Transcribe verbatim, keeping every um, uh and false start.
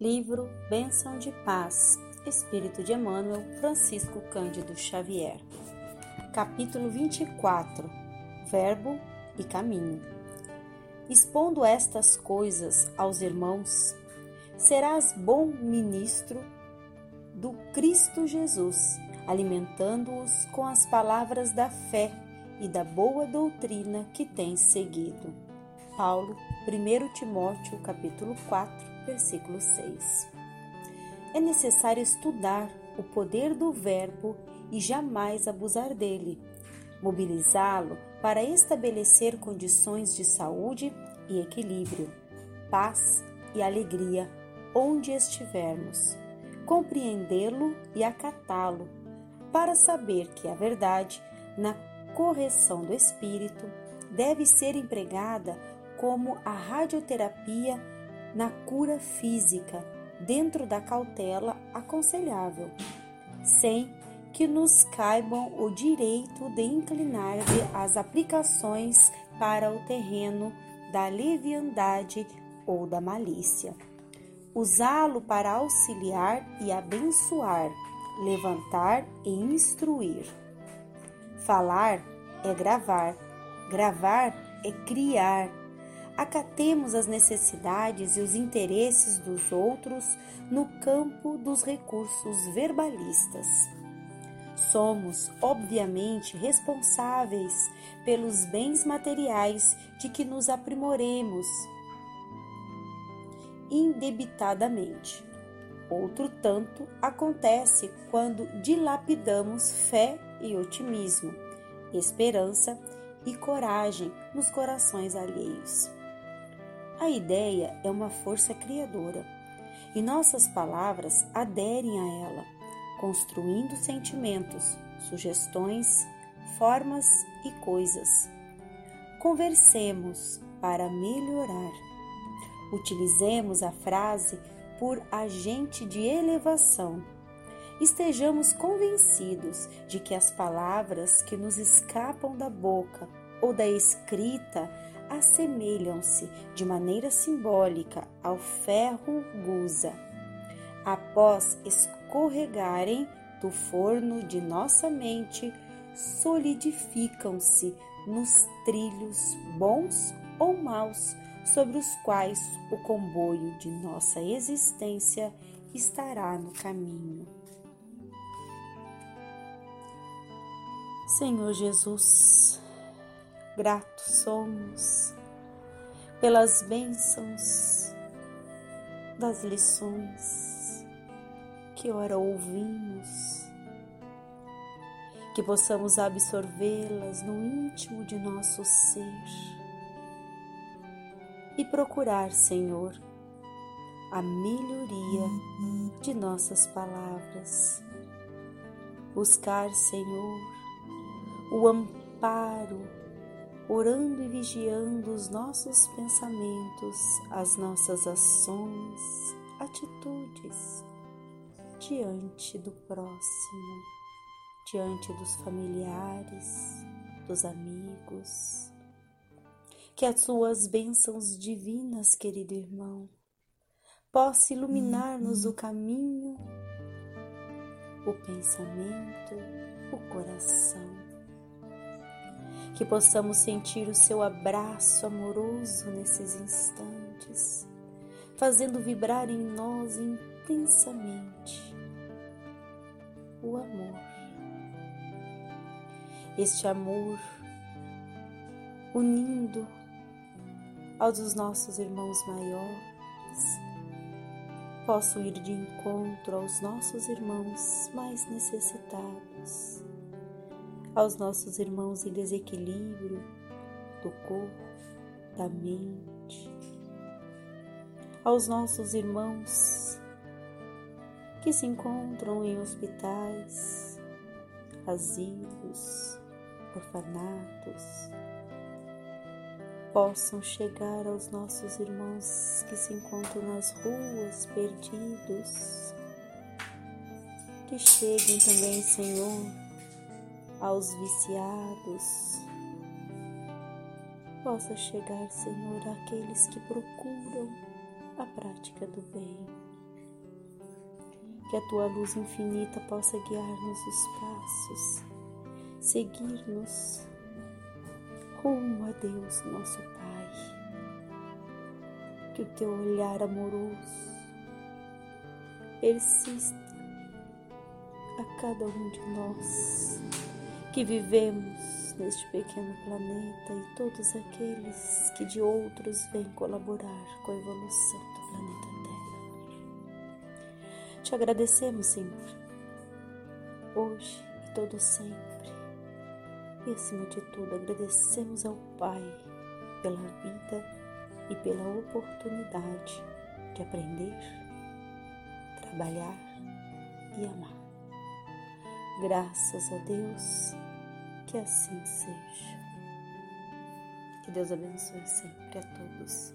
Livro Bênção de Paz, Espírito de Emmanuel, Francisco Cândido Xavier. Capítulo vinte e quatro. Verbo e Caminho. Expondo estas coisas aos irmãos, serás bom ministro do Cristo Jesus, alimentando-os com as palavras da fé e da boa doutrina que tens seguido. Paulo, primeiro Timóteo, capítulo quatro. Versículo seis. É necessário estudar o poder do Verbo e jamais abusar dele, mobilizá-lo para estabelecer condições de saúde e equilíbrio, paz e alegria onde estivermos, compreendê-lo e acatá-lo, para saber que a verdade, na correção do espírito, deve ser empregada como a radioterapia na cura física, dentro da cautela aconselhável, sem que nos caibam o direito de inclinar as aplicações para o terreno da leviandade ou da malícia. Usá-lo para auxiliar e abençoar, levantar e instruir. Falar é gravar, gravar é criar. Acatemos as necessidades e os interesses dos outros no campo dos recursos verbalistas. Somos, obviamente, responsáveis pelos bens materiais de que nos aprimoremos indebitadamente. Outro tanto acontece quando dilapidamos fé e otimismo, esperança e coragem nos corações alheios. A ideia é uma força criadora, e nossas palavras aderem a ela, construindo sentimentos, sugestões, formas e coisas. Conversemos para melhorar. Utilizemos a frase por agente de elevação. Estejamos convencidos de que as palavras que nos escapam da boca ou da escrita assemelham-se de maneira simbólica ao ferro gusa, após escorregarem do forno de nossa mente, solidificam-se nos trilhos bons ou maus sobre os quais o comboio de nossa existência estará no caminho. Senhor Jesus, gratos somos pelas bênçãos das lições que ora ouvimos, que possamos absorvê-las no íntimo de nosso ser e procurar, Senhor, a melhoria de nossas palavras. Buscar, Senhor, o amparo, orando e vigiando os nossos pensamentos, as nossas ações, atitudes, diante do próximo, diante dos familiares, dos amigos. Que as suas bênçãos divinas, querido irmão, possa iluminar-nos o caminho, o pensamento, o coração. Que possamos sentir o seu abraço amoroso nesses instantes, fazendo vibrar em nós intensamente o amor. Este amor unindo aos dos nossos irmãos maiores, possa ir de encontro aos nossos irmãos mais necessitados, aos nossos irmãos em desequilíbrio do corpo, da mente, aos nossos irmãos que se encontram em hospitais, asilos, orfanatos, possam chegar aos nossos irmãos que se encontram nas ruas, perdidos, que cheguem também, Senhor, aos viciados, possa chegar, Senhor, àqueles que procuram a prática do bem. que a Tua luz infinita possa guiar-nos os passos, seguir-nos rumo a Deus, nosso Pai. Que o Teu olhar amoroso persista a cada um de nós que vivemos neste pequeno planeta e todos aqueles que de outros vêm colaborar com a evolução do planeta Terra. Te agradecemos, Senhor, hoje e todo sempre. E acima de tudo, agradecemos ao Pai pela vida e pela oportunidade de aprender, trabalhar e amar. Graças a Deus, que assim seja. Que Deus abençoe sempre a todos.